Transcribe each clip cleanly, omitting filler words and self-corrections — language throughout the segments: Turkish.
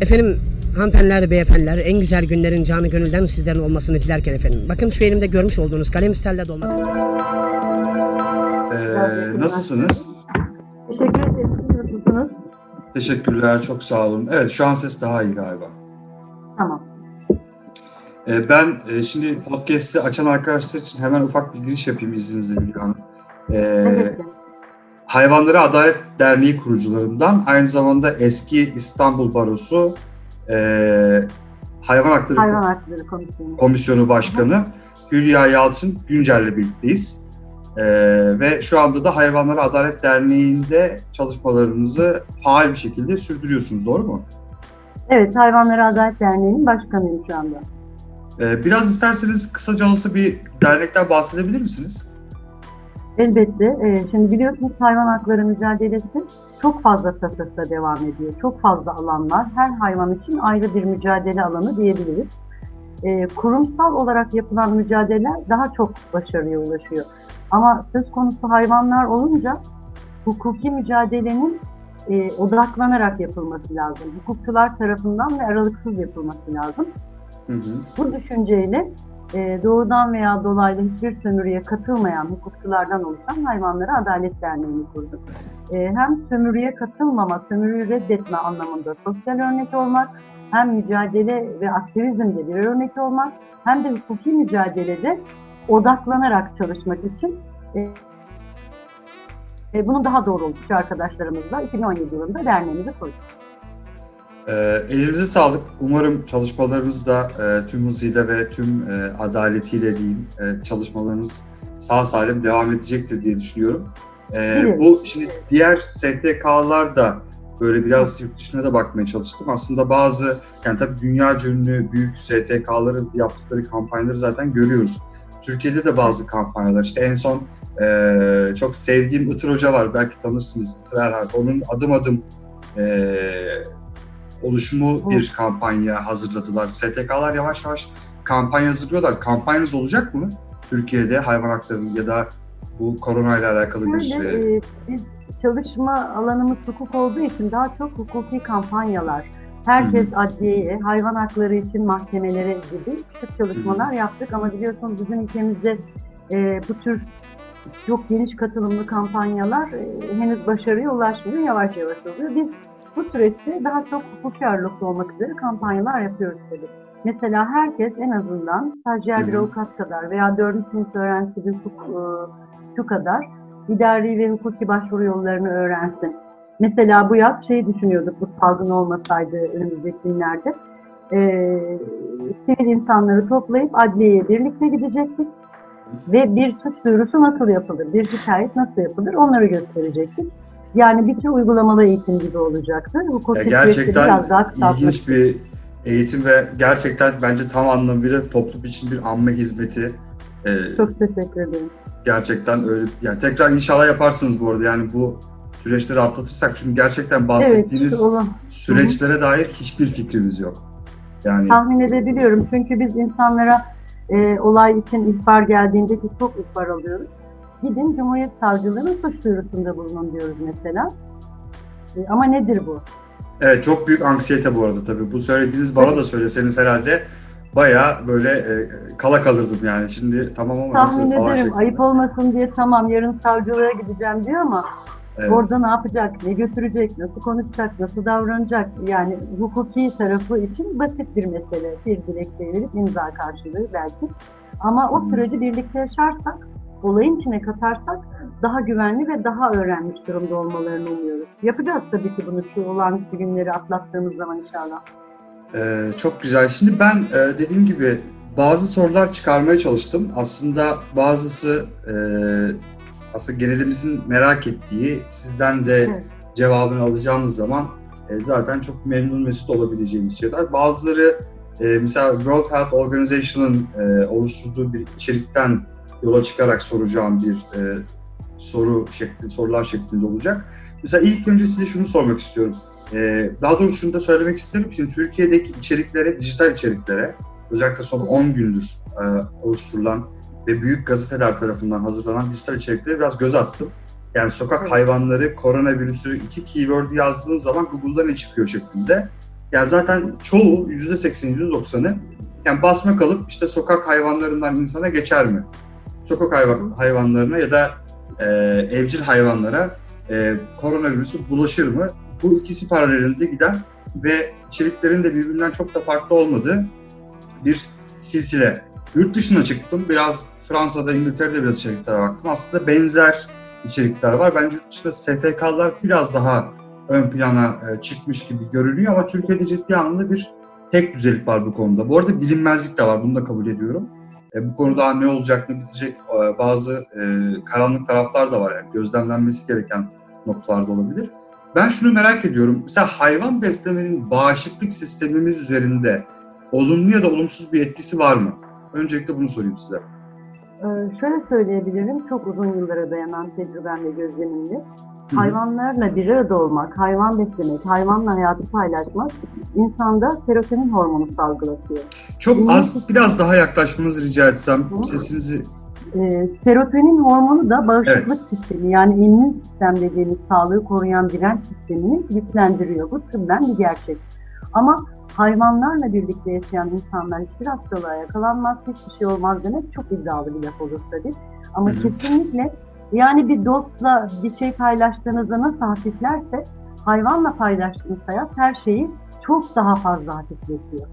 Efendim hanımefendiler, beyefendiler, en güzel günlerin canı gönülden sizlerin olmasını dilerken efendim. Bakın şu elimde görmüş olduğunuz kalem stelle dolmak. Nasılsınız? Teşekkür ederim. Nasılsınız? Teşekkürler, çok sağ olun. Evet, şu an ses daha iyi galiba. Tamam. Ben şimdi podcast'i açan arkadaşlar için hemen ufak bir giriş yapayım izninizle Hülya Hanım. Evet. Hayvanlara Adalet Derneği kurucularından, aynı zamanda eski İstanbul Barosu Hayvan Hakları Komisyonu Başkanı Hülya Yalçın Güncel'le birlikteyiz. Ve şu anda da Hayvanlara Adalet Derneği'nde çalışmalarınızı faal bir şekilde sürdürüyorsunuz, doğru mu? Evet, Hayvanlara Adalet Derneği'nin başkanıyım şu anda. Biraz isterseniz kısaca olsa bir dernekten bahsedebilir misiniz? Elbette. Şimdi biliyorsunuz hayvan hakları mücadelesi çok fazla tasarıda devam ediyor. Çok fazla alan var. Her hayvan için ayrı bir mücadele alanı diyebiliriz. Kurumsal olarak yapılan mücadeleler daha çok başarıya ulaşıyor. Ama söz konusu hayvanlar olunca hukuki mücadelenin odaklanarak yapılması lazım. Hukukçular tarafından ve aralıksız yapılması lazım. Hı hı. Bu düşünceyle doğrudan veya dolaylı hiçbir sömürüye katılmayan hukukçulardan oluşan Hayvanlara Adalet Derneği'ni kurduk. Hem sömürüye katılmama, sömürüyü reddetme anlamında sosyal örnek olmak, hem mücadele ve aktivizmde bir örnek olmak, hem de hukuki mücadelede odaklanarak çalışmak için bunun daha doğrultucu arkadaşlarımızla 2017 yılında derneğimizi kurduk. Elinize sağlık. Umarım çalışmalarınız da tüm hızıyla ve tüm adaletiyle diyeyim, çalışmalarınız sağ salim devam edecektir diye düşünüyorum. Bu şimdi diğer STK'lar da böyle biraz yurt dışına da bakmaya çalıştım. Aslında bazı, yani tabii dünyaca ünlü büyük STK'ların yaptıkları kampanyaları zaten görüyoruz. Türkiye'de de bazı kampanyalar, işte en son çok sevdiğim Itır Hoca var, belki tanırsınız, Itır Erhardt. Onun adım adım oluşumu bir kampanya hazırladılar. STK'lar yavaş yavaş kampanya hazırlıyorlar. Kampanyanız olacak mı Türkiye'de hayvan hakları ya da bu koronayla alakalı bir şey? Biz çalışma alanımız hukuk olduğu için daha çok hukuki kampanyalar. Herkes adliyeye, hayvan hakları için mahkemelere gibi küçük çalışmalar yaptık. Ama biliyorsunuz bizim ülkemizde bu tür çok geniş katılımlı kampanyalar henüz başarıya ulaşmıyor, yavaş yavaş oluyor. Biz bu süreçte daha çok hukuki ağırlıklı olmak üzere kampanyalar yapıyoruz tabii. Mesela herkes en azından stajyer bir avukat kadar veya 4. sınıf öğrencisi bir şu kadar idari ve hukuki başvuru yollarını öğrensin. Mesela bu yaz düşünüyorduk, bu salgın olmasaydı önümüzdeki günlerde. Sivil insanları toplayıp adliyeye birlikte gidecektik ve bir suç duyurusu nasıl yapılır, bir şikayet nasıl yapılır onları gösterecektik. Yani bir tür uygulamalı eğitim gibi olacaktı. Gerçekten ilginç bir eğitim ve gerçekten bence tam anlamıyla toplum için bir amme hizmeti. Çok teşekkür ederim. Gerçekten öyle. Yani tekrar inşallah yaparsınız bu arada. Yani bu süreçleri atlatırsak, çünkü gerçekten bahsettiğiniz süreçlere dair hiçbir fikrimiz yok. Yani tahmin edebiliyorum. Çünkü biz insanlara olay için ihbar geldiğinde ki çok ihbar alıyoruz. Gidin Cumhuriyet Savcılığı'nın suç duyurusunda bulunun diyoruz mesela. Ama nedir bu? Evet, çok büyük anksiyete bu arada tabii. Bu söylediğiniz bana da söyleseniz herhalde bayağı böyle kala kalırdım yani. Şimdi tamam ama tahmin nasıl ederim, falan şeklinde. Ayıp olmasın diye tamam yarın savcılığa gideceğim diyor ama orada ne yapacak, ne götürecek, nasıl konuşacak, nasıl davranacak? Yani hukuki tarafı için basit bir mesele. Bir dilekçe verip imza karşılığı belki. Ama o süreci birlikte yaşarsak, olayın içine katarsak daha güvenli ve daha öğrenmiş durumda olmalarını umuyoruz. Yapacağız tabii ki bunu şu olağanüstü günleri atlattığımız zaman inşallah. Çok güzel. Şimdi ben dediğim gibi bazı sorular çıkarmaya çalıştım. Aslında bazısı aslında genelimizin merak ettiği, sizden de cevabını alacağınız zaman zaten çok memnun mesut olabileceğimiz şeyler. Bazıları mesela World Health Organization'ın oluşturduğu bir içerikten yola çıkarak soracağım bir sorular şeklinde olacak. Mesela ilk önce size şunu sormak istiyorum. Daha doğrusu şunu da söylemek isterim. Şimdi Türkiye'deki içeriklere, dijital içeriklere özellikle son 10 gündür oluşturulan ve büyük gazeteler tarafından hazırlanan dijital içeriklere biraz göz attım. Yani sokak hayvanları, koronavirüsü, 2 keyword yazdığınız zaman Google'da ne çıkıyor şeklinde. Ya zaten çoğu %80-%90'ı yani basma kalıp işte sokak hayvanlarından insana geçer mi? Sokak hayvanlarına ya da evcil hayvanlara koronavirüsü bulaşır mı? Bu ikisi paralelinde giden ve içeriklerin de birbirinden çok da farklı olmadığı bir silsile. Yurt dışına çıktım. Biraz Fransa'da, İngiltere'de biraz içeriklere baktım. Aslında benzer içerikler var. Bence yurt dışında STK'lar biraz daha ön plana çıkmış gibi görünüyor ama Türkiye'de ciddi anlamda bir tek düzelik var bu konuda. Bu arada bilinmezlik de var, bunu da kabul ediyorum. Bu konuda ne olacak, ne bitecek bazı karanlık taraflar da var. Yani gözlemlenmesi gereken noktalar da olabilir. Ben şunu merak ediyorum. Mesela hayvan beslemenin bağışıklık sistemimiz üzerinde olumlu ya da olumsuz bir etkisi var mı? Öncelikle bunu sorayım size. Şöyle söyleyebilirim. Çok uzun yıllara dayanan tecrübem ve gözlemimle. Hayvanlarla bir arada olmak, hayvan beslemek, hayvanla hayatı paylaşmak insanda serotonin hormonu salgılatıyor. Çok az, biraz daha yaklaşmanızı rica etsem sesinizi. Serotonin hormonu da bağışıklık sistemi, yani immün sistem dediğimiz sağlığı koruyan direnç sistemini güçlendiriyor. Bu tıbben bir gerçek. Ama hayvanlarla birlikte yaşayan insanlar hiçbir hastalığa yakalanmaz, hiçbir şey olmaz demek çok iddialı bir laf olur tabii. Ama kesinlikle yani bir dostla bir şey paylaştığınızda nasıl hafiflerse, hayvanla paylaştığınız hayat her şeyi çok daha fazla hafifletiyor.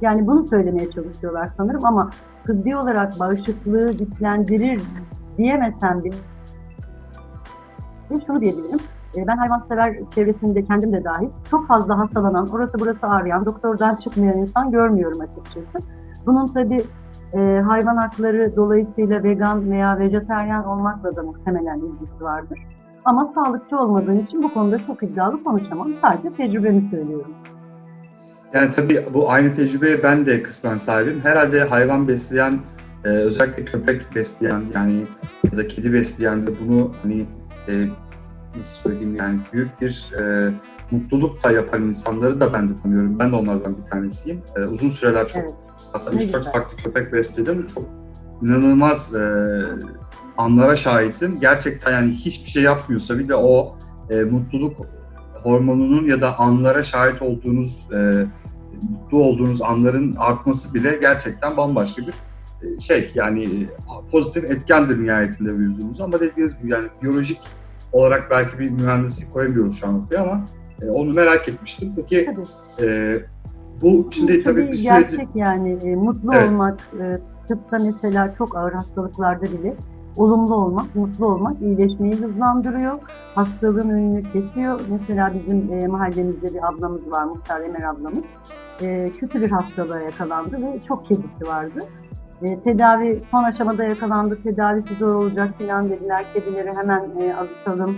Yani bunu söylemeye çalışıyorlar sanırım ama tıbbi olarak bağışıklığı güçlendirir diyemesem bile şunu diyebilirim. Ben hayvansever çevresinde kendim de dahil çok fazla hastalanan, orası burası ağrıyan, doktordan çıkmayan insan görmüyorum açıkçası. Bunun tabii hayvan hakları dolayısıyla vegan veya vejetaryen olmakla da muhtemelen ilgisi vardır. Ama sağlıkçı olmadığım için bu konuda çok iddialı konuşamam. Sadece tecrübemi söylüyorum. Yani tabii bu aynı tecrübeye ben de kısmen sahibim. Herhalde hayvan besleyen, özellikle köpek besleyen yani ya da kedi besleyen de bunu hani nasıl söyleyeyim yani büyük bir mutlulukla yapan insanları da ben de tanıyorum. Ben de onlardan bir tanesiyim. Uzun süreler çok... Evet. Hatta 3-4 farklı köpek besledim. Çok inanılmaz anlara şahitim. Gerçekten yani hiçbir şey yapmıyorsa bir de o mutluluk hormonunun ya da anlara şahit olduğunuz, mutlu olduğunuz anların artması bile gerçekten bambaşka bir şey. Yani pozitif etkendir nihayetinde vücudumuz ama dediğiniz gibi yani biyolojik olarak belki bir mühendislik koyamıyoruz şu an ortaya ama onu merak etmiştim. Peki... Bu şimdi tabii bir süredir... Gerçek yani mutlu olmak, tıpta mesela çok ağır hastalıklarda bile olumlu olmak, mutlu olmak iyileşmeyi hızlandırıyor. Hastalığın önünü kesiyor. Mesela bizim mahallemizde bir ablamız var, Muhtar Emer ablamız. Kötü bir hastalığa yakalandı ve çok kedisi vardı. Tedavi son aşamada yakalandı, tedavisi zor olacak filan dediler. Kedileri hemen azıtalım.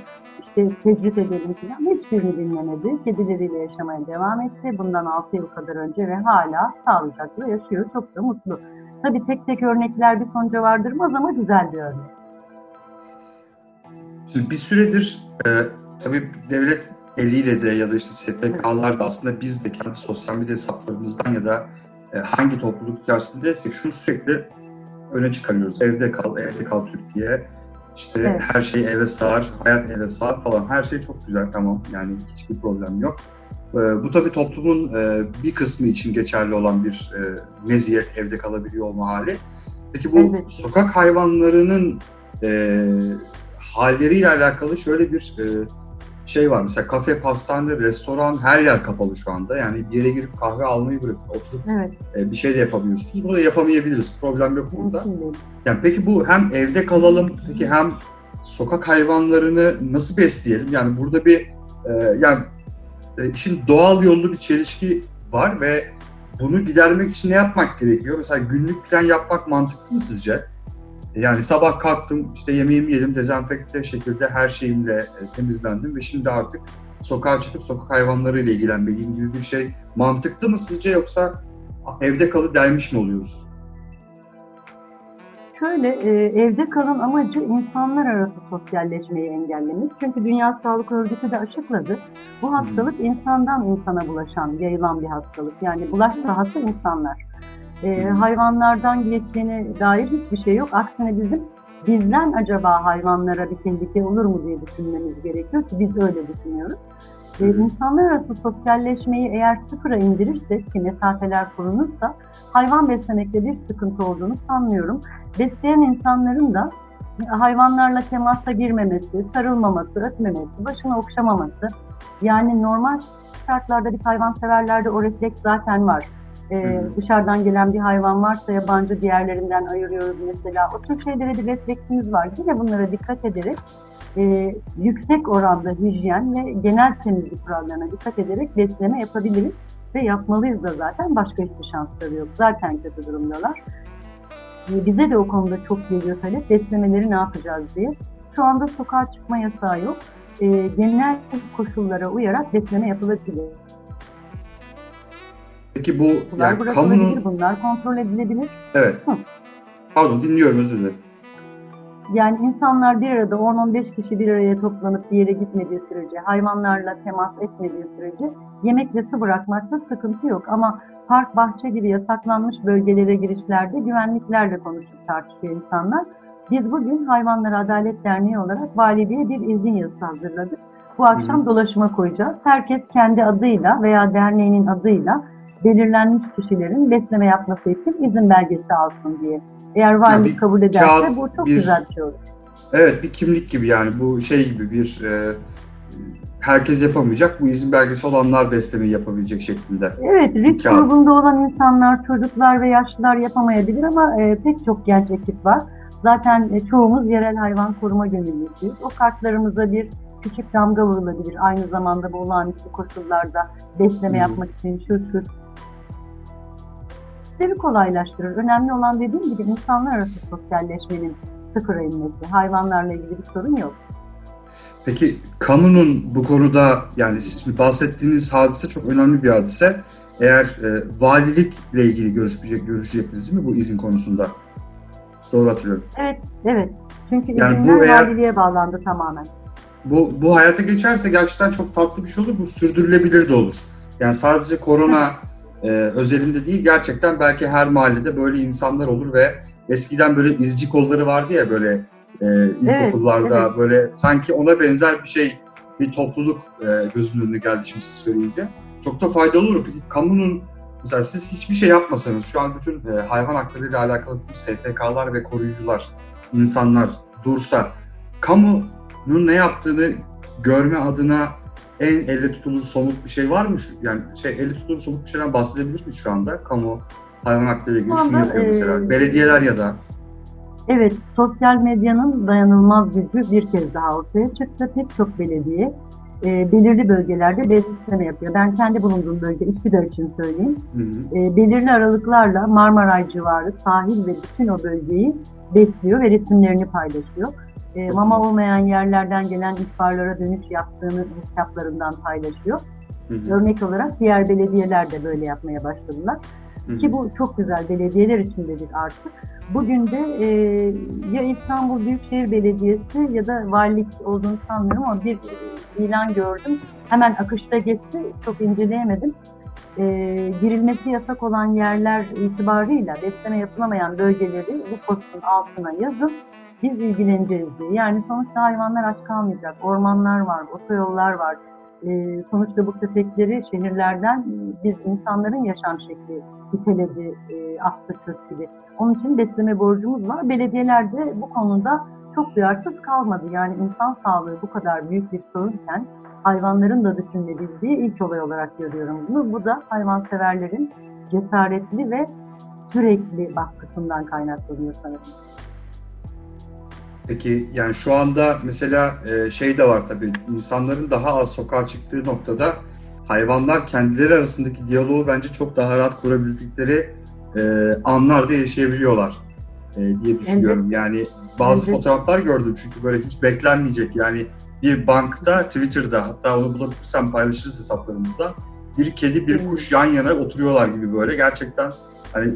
Tecrit edelim falan. Hiçbirini dinlemedi. Kedileriyle yaşamaya devam etti. Bundan 6 yıl kadar önce ve hala sağlıklı yaşıyor. Çok da mutlu. Tabii tek tek örnekler bir sonuca vardırmaz ama güzel bir örnek. Şimdi bir süredir tabii devlet eliyle de ya da işte STK'lar da aslında biz de kendi sosyal medya hesaplarımızdan ya da hangi topluluk içerisindeysek şunu sürekli öne çıkarıyoruz. Evde kal Türkiye. İşte her şey eve sığar, hayat eve sığar falan. Her şey çok güzel, tamam. Yani hiçbir problem yok. Bu tabii toplumun bir kısmı için geçerli olan bir meziyet, evde kalabiliyor olma hali. Peki bu sokak hayvanlarının halleriyle alakalı şöyle bir şey var. Mesela kafe, pastane, restoran her yer kapalı şu anda. Yani bir yere girip kahve almayı bırakıp oturup bir şey de yapamıyorsunuz. Bunu da yapamayabiliriz. Problem yok burada. Yani peki bu hem evde kalalım, peki hem sokak hayvanlarını nasıl besleyelim? Yani burada bir yani işin doğal yollu bir çelişki var ve bunu gidermek için ne yapmak gerekiyor? Mesela günlük plan yapmak mantıklı mı sizce? Yani sabah kalktım, işte yemeğimi yedim, dezenfekte şekilde her şeyimle temizlendim ve şimdi artık sokağa çıkıp sokak hayvanlarıyla ilgilenmeliyim gibi bir şey mantıklı mı sizce, yoksa evde kalı dermiş mi oluyoruz? Şöyle, evde kalın amacı insanlar arası sosyalleşmeyi engellemek. Çünkü Dünya Sağlık Örgütü de açıkladı. Bu hastalık insandan insana bulaşan, yayılan bir hastalık. Yani bulaş sahası insanlar. Hayvanlardan geçtiğine dair hiçbir şey yok. Aksine bizim bizden acaba hayvanlara bir tehlike olur mu diye düşünmemiz gerekiyor ki biz öyle düşünüyoruz. İnsanlar arası sosyalleşmeyi eğer sıfıra indirirsek ki mesafeler korunursa hayvan beslemekte bir sıkıntı olduğunu sanmıyorum. Besleyen insanların da hayvanlarla temasa girmemesi, sarılmaması, öpmemesi, başını okşamaması. Yani normal şartlarda bir hayvanseverlerde o refleks zaten var. Dışarıdan gelen bir hayvan varsa yabancı diğerlerinden ayırıyoruz mesela. O tür şeylere bir refleksimiz var. Yine bunlara dikkat ederek yüksek oranda hijyen ve genel temizlik kurallarına dikkat ederek besleme yapabiliriz ve yapmalıyız da zaten. Başka hiçbir şansları yok. Zaten kötü durumdalar. Bize de o konuda çok geliyor talep. Beslemeleri ne yapacağız diye. Şu anda sokağa çıkma yasağı yok. Genel koşullara uyarak besleme yapılabilir. Peki bu yani kamunun... Bunlar kontrol edilebilir. Evet. Hı. Pardon, dinliyorum, özür dilerim. Yani insanlar bir arada 10-15 kişi bir araya toplanıp bir yere gitmediği sürece, hayvanlarla temas etmediği sürece yemek ve su bırakmakta sıkıntı yok. Ama park, bahçe gibi yasaklanmış bölgelere girişlerde güvenliklerle konuşup tartışıyor insanlar. Biz bugün Hayvanlara Adalet Derneği olarak valiliğe bir izin yazısı hazırladık. Bu akşam dolaşıma koyacağız. Herkes kendi adıyla veya derneğinin adıyla belirlenmiş kişilerin besleme yapması için izin belgesi alsın diye. Eğer valilik kabul ederse kağıt, bu çok güzel bir şey olur. Evet, bir kimlik gibi yani bu şey gibi bir herkes yapamayacak, bu izin belgesi olanlar beslemeyi yapabilecek şeklinde. Evet, risk grubunda olan insanlar, çocuklar ve yaşlılar yapamayabilir ama pek çok genç ekip var. Zaten çoğumuz yerel hayvan koruma gönüllüsüyüz. O kartlarımıza bir küçük damga vurulabilir. Aynı zamanda bu olağanüstü koşullarda besleme yapmak için şu işleri kolaylaştırır. Önemli olan dediğim gibi insanlar arası sosyalleşmenin sıfıra inmesi. Hayvanlarla ilgili bir sorun yok. Peki kamunun bu konuda, yani şimdi bahsettiğiniz hadise çok önemli bir hadise. Eğer valilikle ilgili görüşecektiniz mi bu izin konusunda? Doğru hatırlıyorum. Evet, evet. Çünkü yani izinler valiliğe bağlandı tamamen. Bu hayata geçerse gerçekten çok tatlı bir şey olur. Bu sürdürülebilir de olur. Yani sadece korona özelinde değil, gerçekten belki her mahallede böyle insanlar olur ve eskiden böyle izci kolları vardı ya böyle ilkokullarda böyle sanki ona benzer bir şey, bir topluluk gözümün önüne geldi şimdi siz söyleyince. Çok da faydalı olur. Peki kamunun, mesela siz hiçbir şey yapmasanız şu an bütün hayvan haklarıyla alakalı STK'lar ve koruyucular, insanlar dursa kamunun ne yaptığını görme adına en elle tutulur somut bir şey var mı? Yani elle tutulur somut bir şeyden bahsedebilir mi şu anda? Kamu hayvan haklarıyla ilgili şunu yapıyor mesela. Belediyeler ya da. Evet, sosyal medyanın dayanılmaz gücü bir kez daha ortaya çıktı. Pek çok belediye belirli bölgelerde besleme yapıyor. Ben kendi bulunduğum bölge İskidar için söyleyeyim. Belirli aralıklarla Marmaray civarı, sahil ve bütün o bölgeyi besliyor ve resimlerini paylaşıyor. Mama olmayan yerlerden gelen ihbarlara dönüş yaptığını hesaplarından paylaşıyor. Örnek olarak diğer belediyeler de böyle yapmaya başladılar. Ki bu çok güzel, belediyeler için de bir artık. Bugün de ya İstanbul Büyükşehir Belediyesi ya da valilik olduğunu sanmıyorum ama bir ilan gördüm. Hemen akışta geçti, çok inceleyemedim. Girilmesi yasak olan yerler itibarıyla besleme yapılamayan bölgeleri bu postun altına yazıp biz ilgileneceğiz diye. Yani sonuçta hayvanlar aç kalmayacak. Ormanlar var, otoyollar var. Sonuçta bu köpekleri şehirlerden biz insanların yaşam şekli iteledi, aslı kökleri. Onun için besleme borcumuz var. Belediyeler de bu konuda çok duyarsız kalmadı. Yani insan sağlığı bu kadar büyük bir sorunken hayvanların da düşünülebildiği ilk olay olarak görüyorum bunu. Bu da hayvanseverlerin cesaretli ve sürekli baskısından kaynaklanıyor sanırım. Peki yani şu anda mesela şey de var tabii, insanların daha az sokağa çıktığı noktada hayvanlar kendileri arasındaki diyaloğu bence çok daha rahat kurabildikleri anlarda yaşayabiliyorlar diye düşünüyorum. Evet. Yani bazı fotoğraflar gördüm çünkü böyle hiç beklenmeyecek, yani bir bankta, Twitter'da, hatta onu bulabilirsem paylaşırız hesaplarımızda, bir kedi bir kuş yan yana oturuyorlar gibi böyle gerçekten hani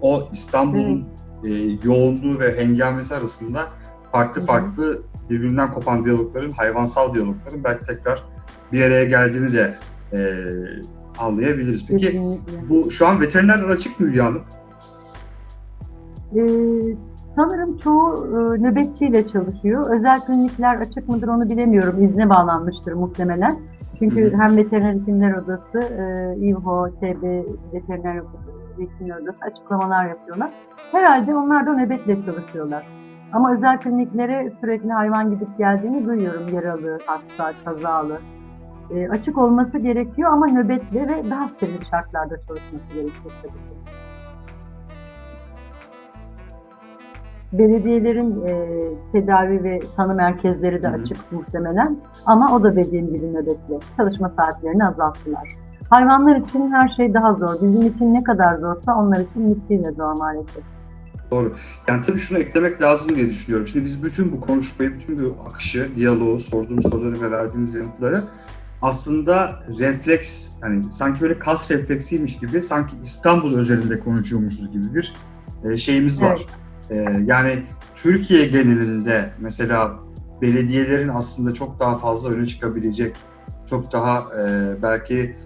o İstanbul'un yoğunluğu ve hengamesi arasında farklı farklı birbirinden kopan diyalogların, hayvansal diyalogların belki tekrar bir araya geldiğini de anlayabiliriz. Peki bu şu an veterinerler açık mı Hülya Hanım? Sanırım çoğu nöbetçiyle çalışıyor. Özel klinikler açık mıdır onu bilemiyorum. İzne bağlanmıştır muhtemelen. Çünkü hem Veteriner Hekimler Odası, İVHO, TB, Veteriner Hekimler Odası açıklamalar yapıyorlar. Herhalde onlar da nöbetle çalışıyorlar. Ama özel kliniklere sürekli hayvan gidip geldiğini duyuyorum. Yaralı, hasta, kazalı. Açık olması gerekiyor ama nöbetle ve daha steril şartlarda çalışması gerekiyor tabii ki. Belediyelerin tedavi ve tanı merkezleri de açık muhtemelen ama o da dediğim gibi nöbetle çalışma saatlerini azalttılar. Hayvanlar için her şey daha zor. Bizim için ne kadar zorsa onlar için misliyle zor maalesef. Doğru. Yani tabii şunu eklemek lazım diye düşünüyorum. Şimdi biz bütün bu konuşmayı, bütün bu akışı, diyaloğu, sorduğum soruları ve verdiğiniz yanıtları aslında refleks, hani sanki böyle kas refleksiymiş gibi, sanki İstanbul özelinde konuşuyormuşuz gibi bir şeyimiz var. Evet. Yani Türkiye genelinde mesela belediyelerin aslında çok daha fazla öne çıkabilecek, çok daha belki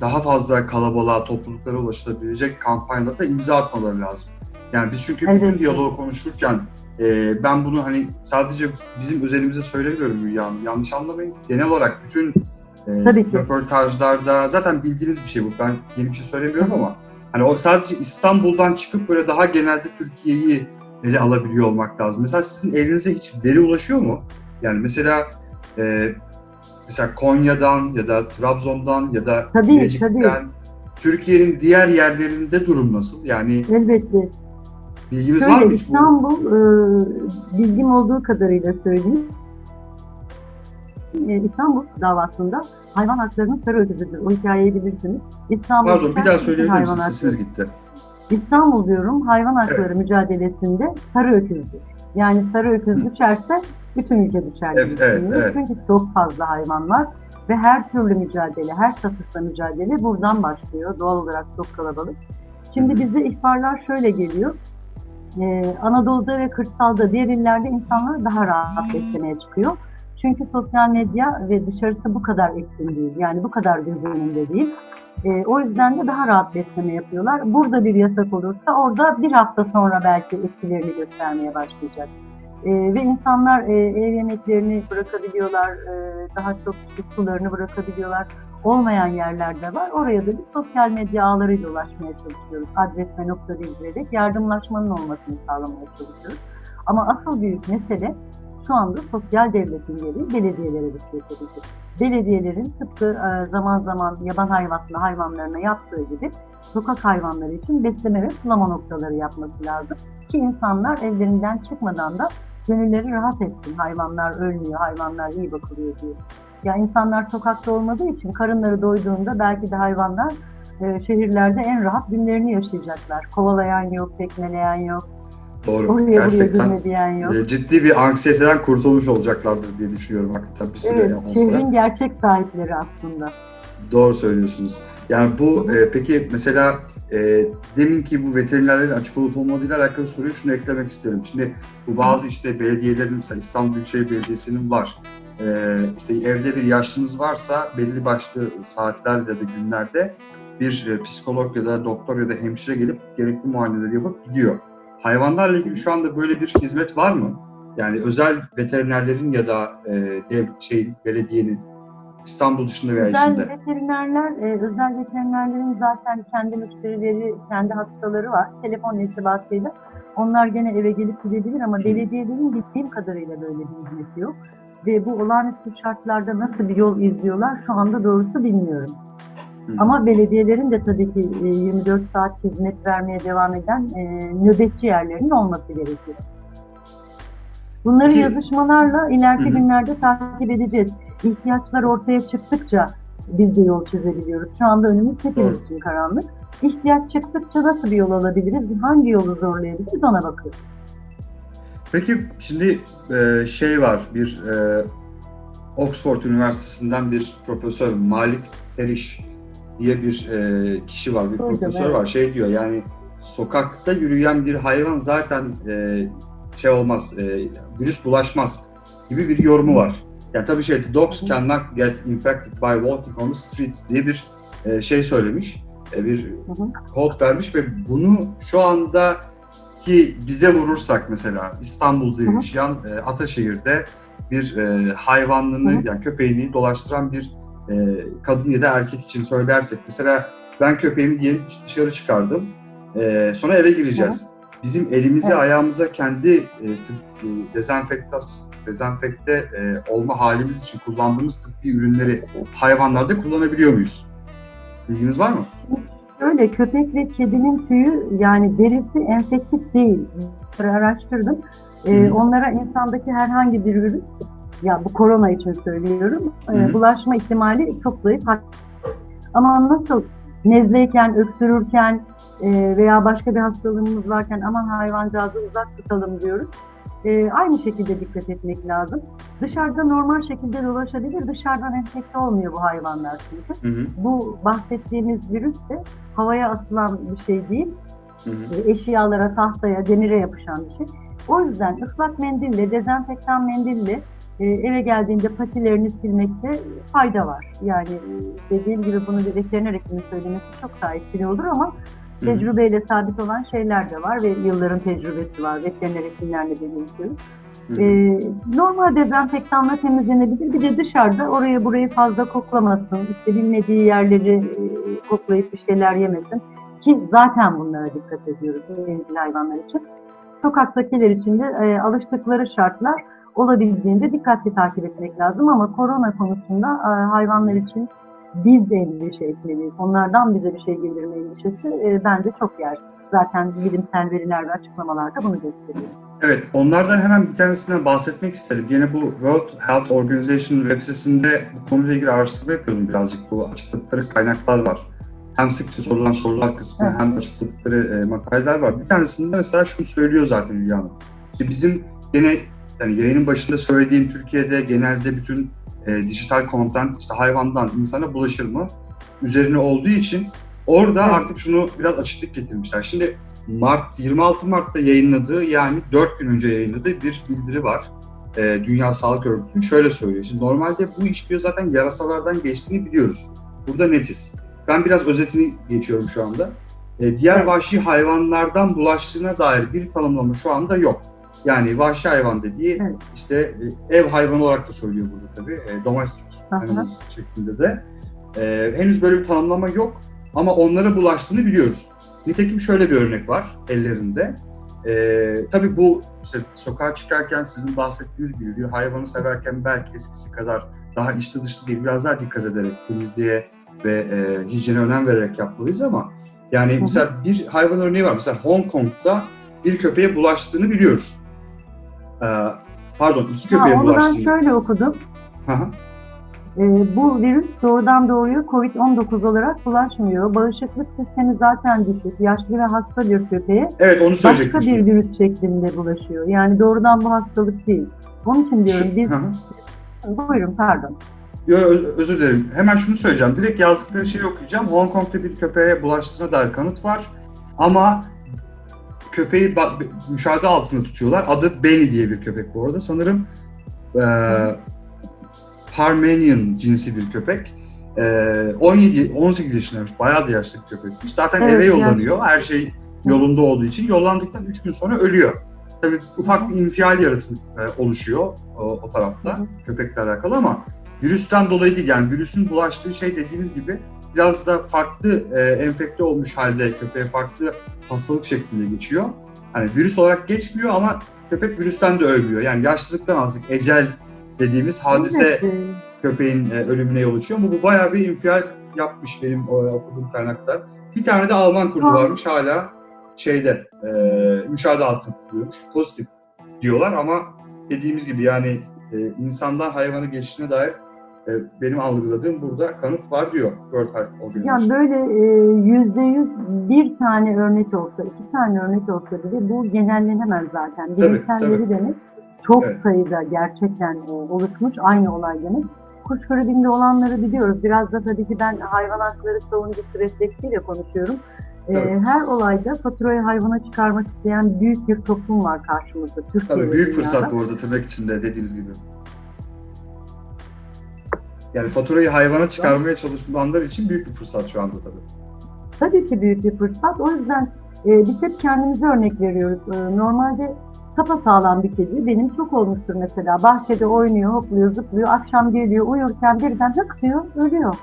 daha fazla kalabalığa, topluluklara ulaşılabilecek kampanyalara imza atmaları lazım. Yani biz çünkü bütün diyaloğu konuşurken ben bunu hani sadece bizim özelimize söylemiyorum Hülya Hanım, yanlış anlamayın. Genel olarak bütün röportajlarda zaten bildiğiniz bir şey bu. Ben yeni bir şey söylemiyorum ama hani o sadece İstanbul'dan çıkıp böyle daha genelde Türkiye'yi ele alabiliyor olmak lazım. Mesela sizin elinize hiç veri ulaşıyor mu? Yani mesela Konya'dan ya da Trabzon'dan ya da Bilecik'ten Türkiye'nin diğer yerlerinde durum nasıl? Yani elbette. Bilginiz var mı? İstanbul bilgim olduğu kadarıyla söyleyeyim. İstanbul davasında hayvan haklarının sarı ödülüdür. O hikayeyi bilirsiniz. Pardon, bir daha söyleyebilir misiniz? Sesiniz gitti. İstanbul diyorum, hayvan hakları mücadelesinde sarı öküzdür. Yani sarı öküz düşerse bütün ülke düşer. Evet. Çünkü çok fazla hayvan var ve her türlü mücadele, her satışla mücadele buradan başlıyor. Doğal olarak çok kalabalık. Şimdi bize ihbarlar şöyle geliyor. Anadolu'da ve kırsalda, diğer illerde insanlar daha rahat beslemeye çıkıyor. Çünkü sosyal medya ve dışarısı bu kadar etkin değil, yani bu kadar göz önünde değil. O yüzden de daha rahat besleme yapıyorlar. Burada bir yasak olursa orada bir hafta sonra belki etkilerini göstermeye başlayacak. Ve insanlar ev yemeklerini bırakabiliyorlar, daha çok sularını bırakabiliyorlar. Olmayan yerler de var. Oraya da bir sosyal medya ağlarıyla ulaşmaya çalışıyoruz. Adres ve nokta bildirerek yardımlaşmanın olmasını sağlamaya çalışıyoruz. Ama asıl büyük mesele şu anda sosyal devletin yeri belediyelere düşüyor. Belediyelerin tıpkı zaman zaman yaban hayvanlarına yaptığı gibi sokak hayvanları için besleme ve sulama noktaları yapması lazım. Ki insanlar evlerinden çıkmadan da gönülleri rahat etsin. Hayvanlar ölmüyor, hayvanlar iyi bakılıyor diye. Ya insanlar sokakta olmadığı için karınları doyduğunda belki de hayvanlar şehirlerde en rahat günlerini yaşayacaklar. Kovalayan yok, tekmeleyen yok. Doğru. Gerçekten ciddi bir anksiyeteden kurtulmuş olacaklardır diye düşünüyorum hakikaten bir süre. Evet, şehrin gerçek sahipleri aslında. Doğru söylüyorsunuz. Yani bu peki mesela demin ki bu veterinerlerin açık olup olmadığıyla alakalı soruyu şunu eklemek isterim. Şimdi bu bazı işte belediyelerin, mesela İstanbul Büyükşehir Belediyesi'nin var. İşte evde bir yaşlınız varsa belli başlı saatlerde de günlerde bir psikolog ya da doktor ya da hemşire gelip gerekli muayeneleri yapıp gidiyor. Hayvanlarla ilgili şu anda böyle bir hizmet var mı? Yani özel veterinerlerin ya da belediyenin İstanbul dışında veya içinde. Özel veterinerlerin zaten kendi müşterileri, kendi hastaları var. Telefon irtibatıyla. Onlar gene eve gelip gidebilir ama belediyelerin bildiğim kadarıyla böyle bir hizmeti yok. Ve bu olağanüstü şartlarda nasıl bir yol izliyorlar şu anda doğrusu bilmiyorum. Ama belediyelerin de tabii ki 24 saat hizmet vermeye devam eden nöbetçi yerlerinin olması gerekiyor. Bunları yazışmalarla ileriki günlerde takip edeceğiz. İhtiyaçlar ortaya çıktıkça biz de yol çizebiliyoruz. Şu anda önümüz hepimiz için karanlık. İhtiyaç çıktıkça nasıl bir yol alabiliriz, hangi yolu zorlayabiliriz ona bakıyoruz. Peki şimdi Oxford Üniversitesi'nden bir profesör Malik Periş diye bir kişi var, bir profesör var. Şey diyor, yani sokakta yürüyen bir hayvan zaten olmaz, virüs bulaşmaz gibi bir yorumu var. Yani tabii dogs cannot get infected by walking on the streets diye bir söylemiş, bir kod vermiş ve bunu şu anda ki bize vurursak mesela İstanbul'da yaşayan Ataşehir'de bir hayvanlığını, yani köpeğini dolaştıran bir kadın ya da erkek için söylersek, mesela ben köpeğimi yeni dışarı çıkardım, sonra eve gireceğiz. Evet. Bizim elimize, evet, ayağımıza kendi dezenfekte olma halimiz için kullandığımız tıbbi ürünleri hayvanlarda kullanabiliyor muyuz? Bilginiz var mı? Şöyle, köpek ve kedinin tüyü, yani derisi enfektif değil. Araştırdım. Onlara insandaki herhangi bir virüs, ya bu korona için söylüyorum, bulaşma ihtimali çok zayıf. Ama nasıl nezleyken, öksürürken veya başka bir hastalığımız varken aman hayvancağızı uzak tutalım diyoruz. Aynı şekilde dikkat etmek lazım. Dışarıda normal şekilde dolaşabilir, dışarıdan enfekte olmuyor bu hayvanlar çünkü. Bu bahsettiğimiz virüs de havaya atılan bir şey değil, eşyalara, tahtaya, demire yapışan bir şey. O yüzden ıslak mendille, dezenfektan mendille eve geldiğinde patilerini silmekte fayda var. Yani dediğim gibi bunu bir veteriner hekiminin söylemesi çok daha etkili olur ama tecrübeyle sabit olan şeyler de var ve yılların tecrübesi var. Veteriner hekimlerle birlikte. Normal dezenfektanla temizlenebilir. Bir de dışarıda oraya burayı fazla koklamasın. İşte bilmediği yerleri koklayıp bir şeyler yemesin. Ki zaten bunlara dikkat ediyoruz evcil hayvanlar için. Sokaktakiler için de alıştıkları şartlar olabildiğinde dikkatli takip etmek lazım ama korona konusunda hayvanlar için biz endişe etmeliyiz. Onlardan bize bir şey gelirme endişesi bence çok yersiz. Zaten bilimsel veriler ve açıklamalarda bunu gösteriyor. Evet, onlardan hemen bir tanesinden bahsetmek isterim. Yine bu World Health Organization web sitesinde bu konuyla ilgili araştırma yapıyordum birazcık. Bu açıkladıkları kaynaklar var. Hem sıkça sorulan sorular kısmı, evet, hem açıkladıkları makaleler var. Bir tanesinde mesela şunu söylüyor zaten Hülya Hanım. İşte bizim yine, yani yayının başında söylediğim, Türkiye'de genelde bütün dijital content işte hayvandan insana bulaşır mı üzerine olduğu için orada, evet, artık şunu biraz açıklık getirmişler. Şimdi 26 Mart'ta yayınladığı, yani 4 gün önce yayınladığı bir bildiri var. Dünya Sağlık Örgütü şöyle söylüyor. Şimdi normalde bu iş diyor zaten yarasalardan geçtiğini biliyoruz. Burada netiz. Ben biraz özetini geçiyorum şu anda. Diğer vahşi hayvanlardan bulaştığına dair bir tanımlama şu anda yok. Yani vahşi hayvan dediği, evet, işte ev hayvanı olarak da söylüyor burada tabii. Domestik animals şeklinde de. Henüz böyle bir tanımlama yok ama onlara bulaştığını biliyoruz. Nitekim şöyle bir örnek var ellerinde. Tabii bu işte sokağa çıkarken sizin bahsettiğiniz gibi bir hayvanı severken belki eskisi kadar daha içli dışlı değil, biraz daha dikkat ederek, temizliğe ve hijyene önem vererek yapmalıyız ama yani mesela bir hayvan örneği var. Mesela Hong Kong'da bir köpeğe bulaştığını biliyoruz. Pardon, iki köpeğe bulaştığını. Ben şöyle okudum. Bu virüs doğrudan doğruya COVID-19 olarak bulaşmıyor. Bağışıklık sistemi zaten düşük. Yaşlı ve hasta bir köpeğe, evet, onu söyleyecektim, başka bir virüs şeklinde bulaşıyor. Yani doğrudan bu hastalık değil. Onun için diyorum biz... Buyurun, pardon. Yo, özür dilerim. Hemen şunu söyleyeceğim. Direkt yazdıkları şeyi okuyacağım. Hong Kong'da bir köpeğe bulaştığına dair kanıt var. Ama köpeği müşahede altında tutuyorlar. Adı Benny diye bir köpek bu arada. Sanırım Parmenian cinsi bir köpek. 17-18 yaşındaymış. Bayağı da yaşlı bir köpekmiş. Zaten eve yollanıyor. Her şey yolunda olduğu için. Yollandıktan 3 gün sonra ölüyor. Tabii ufak bir infial yaratım oluşuyor o tarafta. Köpekle alakalı ama virüsten dolayı değil. Yani virüsün bulaştığı şey dediğiniz gibi biraz da farklı enfekte olmuş halde köpeğe farklı hastalık şeklinde geçiyor. Yani virüs olarak geçmiyor ama köpek virüsten de ölmüyor. Yani yaşlılıktan artık ecel dediğimiz hadise köpeğin ölümüne yol açıyor. Ama bu bayağı bir infial yapmış benim okuduğum kaynaklar. Bir tane de Alman kurdu varmış hala şeyde müşahede altında tutuluyormuş. Pozitif diyorlar ama dediğimiz gibi yani insandan hayvana geçişine dair benim algıladığım burada kanıt var diyor World Health Organization. Ya böyle %100 bir tane örnek olsa, iki tane örnek olsa bile bu genellenemez zaten. Bilimselleri demek çok sayıda gerçekten oluşmuş aynı olay demek. Kuş gribinde olanları biliyoruz. Biraz da tabii ki ben hayvan hakları savunucusu refleksiyle konuşuyorum. Her olayda faturayı hayvana çıkarmak isteyen büyük bir toplum var karşımızda. Türkiye'de tabii büyük dünyada. Fırsat bu arada tırnak içinde dediğiniz gibi. Yani faturayı hayvana çıkarmaya çalışılanlar için büyük bir fırsat şu anda tabii. Tabii ki büyük bir fırsat. O yüzden biz hep kendimize örnek veriyoruz. Normalde sapasağlam bir kedi. Benim çok olmuştur mesela. Bahçede oynuyor, hopluyor, zıplıyor. Akşam geliyor, uyurken birden hıksıyor, ölüyor.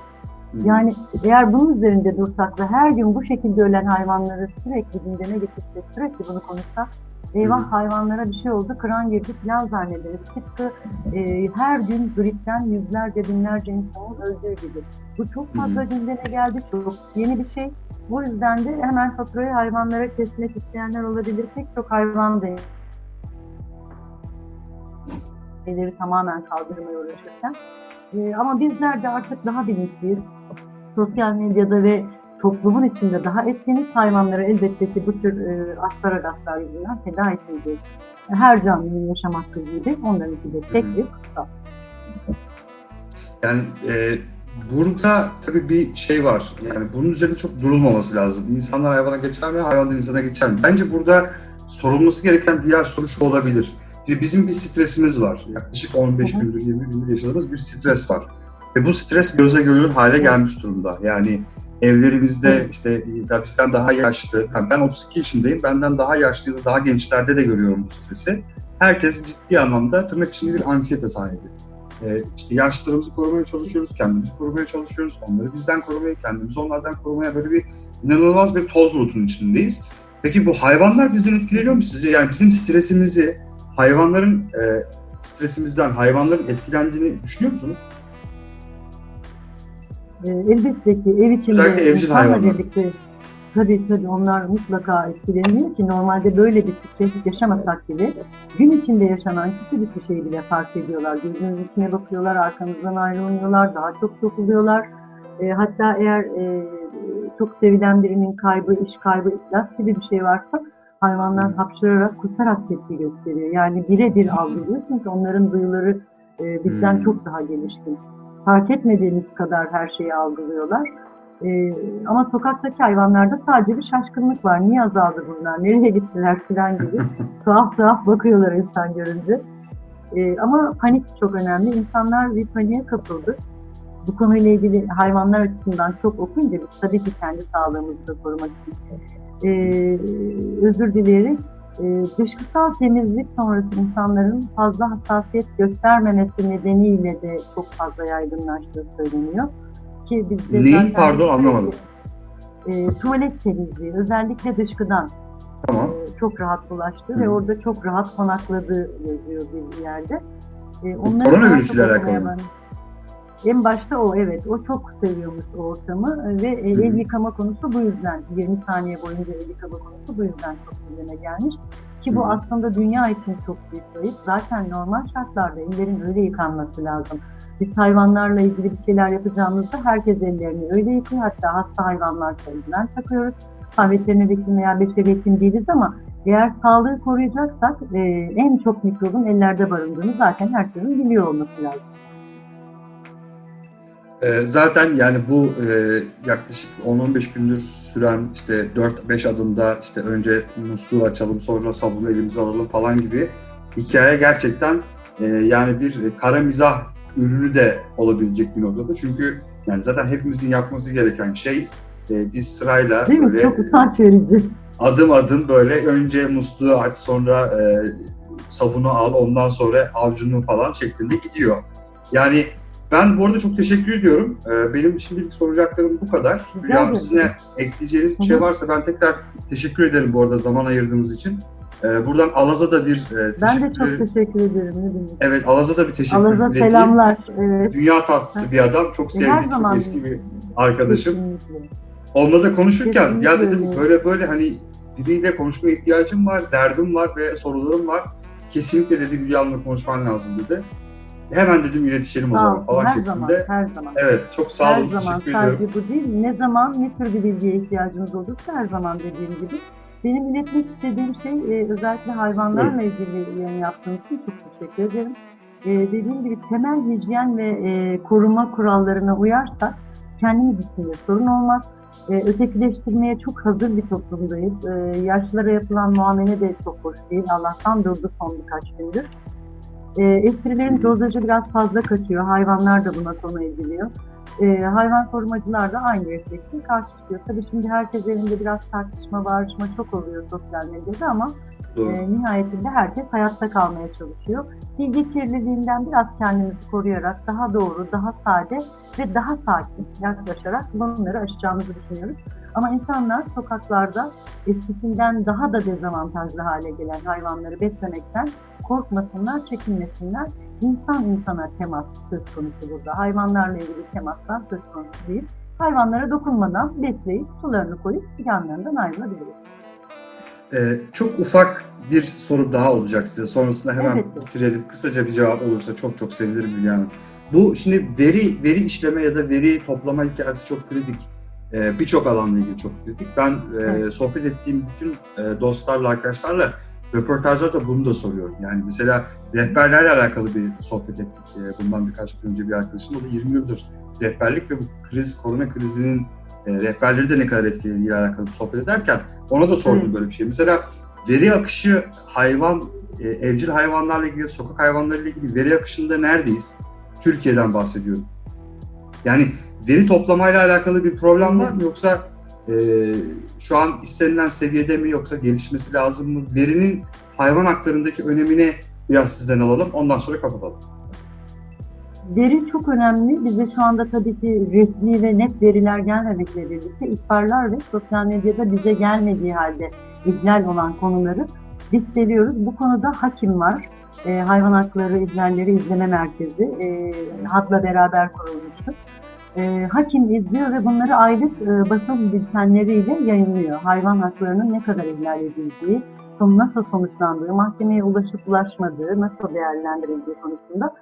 Yani eğer bunun üzerinde dursak ve her gün bu şekilde ölen hayvanları sürekli gündeme getirsek, sürekli bunu konuşsak, eyvah hayvanlara bir şey oldu, kıran girdi falan zannederiz. Tıpkı her gün gripten yüzlerce, binlerce insanın öldüğü gibi. Bu çok fazla gündeme geldi, çok yeni bir şey. Bu yüzden de hemen faturayı hayvanlara kesmek isteyenler olabilir. Pek çok hayvan da şeyleri tamamen kaldırmaya uğraşırken. Ama bizler de artık daha bilinçliyiz. Sosyal medyada ve toplumun içinde daha etkiniz hayvanlara elbette ki bu tür astaragazlar yüzünden feda etmeyeceğiz. Her canlının yaşam hakkı gibi onların için de tek bir kutsal. Yani burada tabii bir şey var. Yani bunun üzerine çok durulmaması lazım. İnsanlar hayvana geçer mi, hayvanlar insana geçer mi? Bence burada sorulması gereken diğer soru şu olabilir. Şimdi bizim bir stresimiz var. Yaklaşık 15 gündür, 20 gündür yaşadığımız bir stres var. Ve bu stres göze görülür hale gelmiş durumda. Yani evlerimizde işte bizden daha yaşlı, ben 32 yaşındayım, benden daha yaşlı ya da daha gençlerde de görüyorum bu stresi. Herkes ciddi anlamda tırnak içinde bir anksiyete sahibi. İşte yaşlılarımızı korumaya çalışıyoruz, kendimizi korumaya çalışıyoruz, onları bizden korumaya, kendimizi onlardan korumaya böyle bir inanılmaz bir toz bulutunun içindeyiz. Peki bu hayvanlar bizi etkileniyor mu sizce? Yani bizim stresimizi, hayvanların stresimizden hayvanların etkilendiğini düşünüyor musunuz? Elbette ki ev içinde insanla birlikte tabii onlar mutlaka etkileniyor ki normalde böyle bir stres yaşamasak bile gün içinde yaşanan küçük bir şey bile fark ediyorlar. Gözünün içine bakıyorlar, arkamızdan ayrı oynuyorlar, daha çok dokuluyorlar. Hatta eğer çok sevilen birinin kaybı, iş kaybı, iflas gibi bir şey varsa hayvanlar hapşırarak, kusarak tepki gösteriyor. Yani birebir algılıyor çünkü onların duyuları bizden çok daha gelişkin. Fark etmediğimiz kadar her şeyi algılıyorlar. Ama sokaktaki hayvanlarda sadece bir şaşkınlık var. Niye azaldı bunlar? Nereye gittiler? Filan gibi. tuhaf bakıyorlar insan görünce. Ama panik çok önemli. İnsanlar bir paniğe kapıldı. Bu konuyla ilgili hayvanlar açısından çok okuyunca biz tabii ki kendi sağlığımızı da korumak için özür dileyerek dışkısal temizlik sonrası insanların fazla hassasiyet göstermemesi nedeniyle de çok fazla yaygınlaştığı söyleniyor. Ki bizde neyi? Pardon, anlamadım. Tuvalet temizliği, özellikle dışkıdan çok rahat bulaştı ve orada çok rahat konakladı yazıyor bir yerde. Koronavirüsle alakalı mı? En başta o, evet. O çok seviyormuş o ortamı ve el yıkama konusu bu yüzden, 20 saniye boyunca el yıkama konusu bu yüzden çok gündeme gelmiş. Ki bu aslında dünya için çok büyük sayı. Zaten normal şartlarda ellerin öyle yıkanması lazım. Biz hayvanlarla ilgili bir şeyler yapacağımızda herkes ellerini öyle yıkıyor. Hatta hasta hayvanlar elinden takıyoruz. Veterinere hekim veya beşeri hekim değiliz ama eğer sağlığı koruyacaksak en çok mikrobun ellerde barındığını zaten herkesin biliyor olması lazım. Zaten yani bu yaklaşık 10-15 gündür süren işte 4-5 adımda işte önce musluğu açalım, sonra sabunu elimize alalım falan gibi hikaye gerçekten yani bir kara mizah ürünü de olabilecek bir noktada. Çünkü yani zaten hepimizin yapması gereken şey biz sırayla böyle adım adım böyle önce musluğu aç, sonra sabunu al, ondan sonra avcunu falan şeklinde gidiyor. Yani ben bu arada çok teşekkür ediyorum. Benim şimdilik soracaklarım bu kadar. Hülya, size ekleyeceğiniz bir şey varsa ben tekrar teşekkür ederim bu arada zaman ayırdığınız için. Buradan Alaz'a da bir teşekkür... Ben de çok teşekkür ederim. Evet, Alaz'a da bir teşekkür ederim. Alaz'a selamlar. Evet. Dünya tatlısı bir adam. Çok sevdiğim, çok eski bir arkadaşım. Kesinlikle. Onunla da konuşurken kesinlikle ya dedim böyle hani biriyle konuşmaya ihtiyacım var, derdim var ve sorularım var. Kesinlikle dedi Hülya'mla konuşman lazım dedi. Hemen dedim iletişelim o zaman falan her şeklinde. Her zaman. Evet, çok sağ olun. Her zaman sadece bu değil. Ne zaman, ne tür bir bilgiye ihtiyacınız olursa her zaman dediğim gibi. Benim iletmek istediğim şey özellikle hayvanlarla ilgili yayın yaptığınız için çok teşekkür ederim. Dediğim gibi temel hijyen ve koruma kurallarına uyarsak kendimiz için de sorun olmaz. Ötekileştirmeye çok hazır bir toplumdayız. Yaşlılara yapılan muamele de çok hoş değil. Allah'tan durdu son birkaç gündür. Esprilerin dozajı biraz fazla kaçıyor. Hayvanlar da buna konu ediliyor. Hayvan korumacılar da aynı refleksle karşı çıkıyor. Tabii şimdi herkes elinde biraz tartışma, bağırışma çok oluyor sosyal medyada ama Nihayetinde herkes hayatta kalmaya çalışıyor. Bilgi kirliliğinden biraz kendimizi koruyarak daha doğru, daha sade ve daha sakin yaklaşarak bunları aşacağımızı düşünüyoruz. Ama insanlar sokaklarda eskisinden daha da dezavantajlı hale gelen hayvanları beslemekten korkmasınlar, çekinmesinler. İnsan insana temas söz konusu burada. Hayvanlarla ilgili temaslar söz konusu değil. Hayvanlara dokunmadan besleyip sularını koyup yanlarından ayrılabiliriz. Çok ufak bir soru daha olacak size. Sonrasında hemen bitirelim. Kısaca bir cevap olursa çok sevinirim Hülya Hanım. Bu şimdi veri işleme ya da veri toplama hikayesi çok kritik. Birçok alanla ilgili çok kritik. Ben sohbet ettiğim bütün dostlarla, arkadaşlarla röportajlarda bunu da soruyorum. Yani mesela rehberlerle alakalı bir sohbet ettik. Bundan birkaç gün önce bir arkadaşım. O da 20 yıldır rehberlik ve bu korona krizinin rehberleri de ne kadar etkilediğiyle alakalı sohbet ederken ona da sordum böyle bir şey. Mesela veri akışı evcil hayvanlarla ilgili, sokak hayvanlarıyla ilgili veri akışında neredeyiz? Türkiye'den bahsediyorum. Yani veri toplamayla alakalı bir problem var mı? Yoksa şu an istenilen seviyede mi? Yoksa gelişmesi lazım mı? Verinin hayvan haklarındaki önemini biraz sizden alalım. Ondan sonra kapatalım. Veri çok önemli. Bize şu anda tabii ki resmi ve net veriler gelmemekle birlikte ihbarlar ve sosyal medyada bize gelmediği halde ihlal olan konuları listeliyoruz. Bu konuda HAKİM var. Hayvan Hakları İhlalleri İzleme Merkezi. HAD'la beraber kurulmuştu. HAKİM izliyor ve bunları aylık basın bültenleriyle yayınlıyor. Hayvan haklarının ne kadar ihlal edildiği, nasıl sonuçlandığı, mahkemeye ulaşıp ulaşmadığı, nasıl değerlendirildiği konusunda.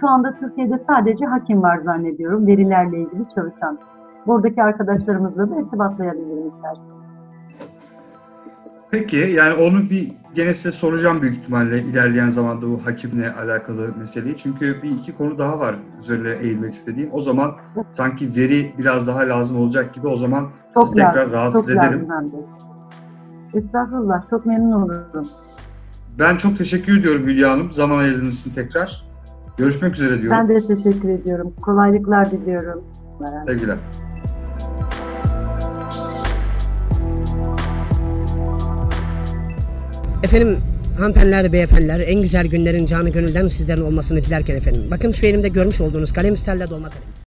Şu anda Türkiye'de sadece HAKİM var zannediyorum, verilerle ilgili çalışan. Buradaki arkadaşlarımızla da irtibatlayabilirim isterseniz. Peki, yani onu gene size soracağım büyük ihtimalle ilerleyen zamanda bu HAKİM'le alakalı meseleyi. Çünkü iki konu daha var üzerine eğilmek istediğim. O zaman sanki veri biraz daha lazım olacak gibi, o zaman sizi tekrar rahatsız ederim. Estağfurullah, çok memnun olurum. Ben çok teşekkür ediyorum Hülya Hanım. Zaman ayırdığınız için tekrar. Görüşmek üzere diyorum. Ben de teşekkür ediyorum. Kolaylıklar diliyorum. Sevgiler. Efendim, hanımefendiler, beyefendiler, en güzel günlerin canı gönülden sizlerin olmasını dilerken efendim. Bakın şu elimde görmüş olduğunuz kalem isterler dolma kalem.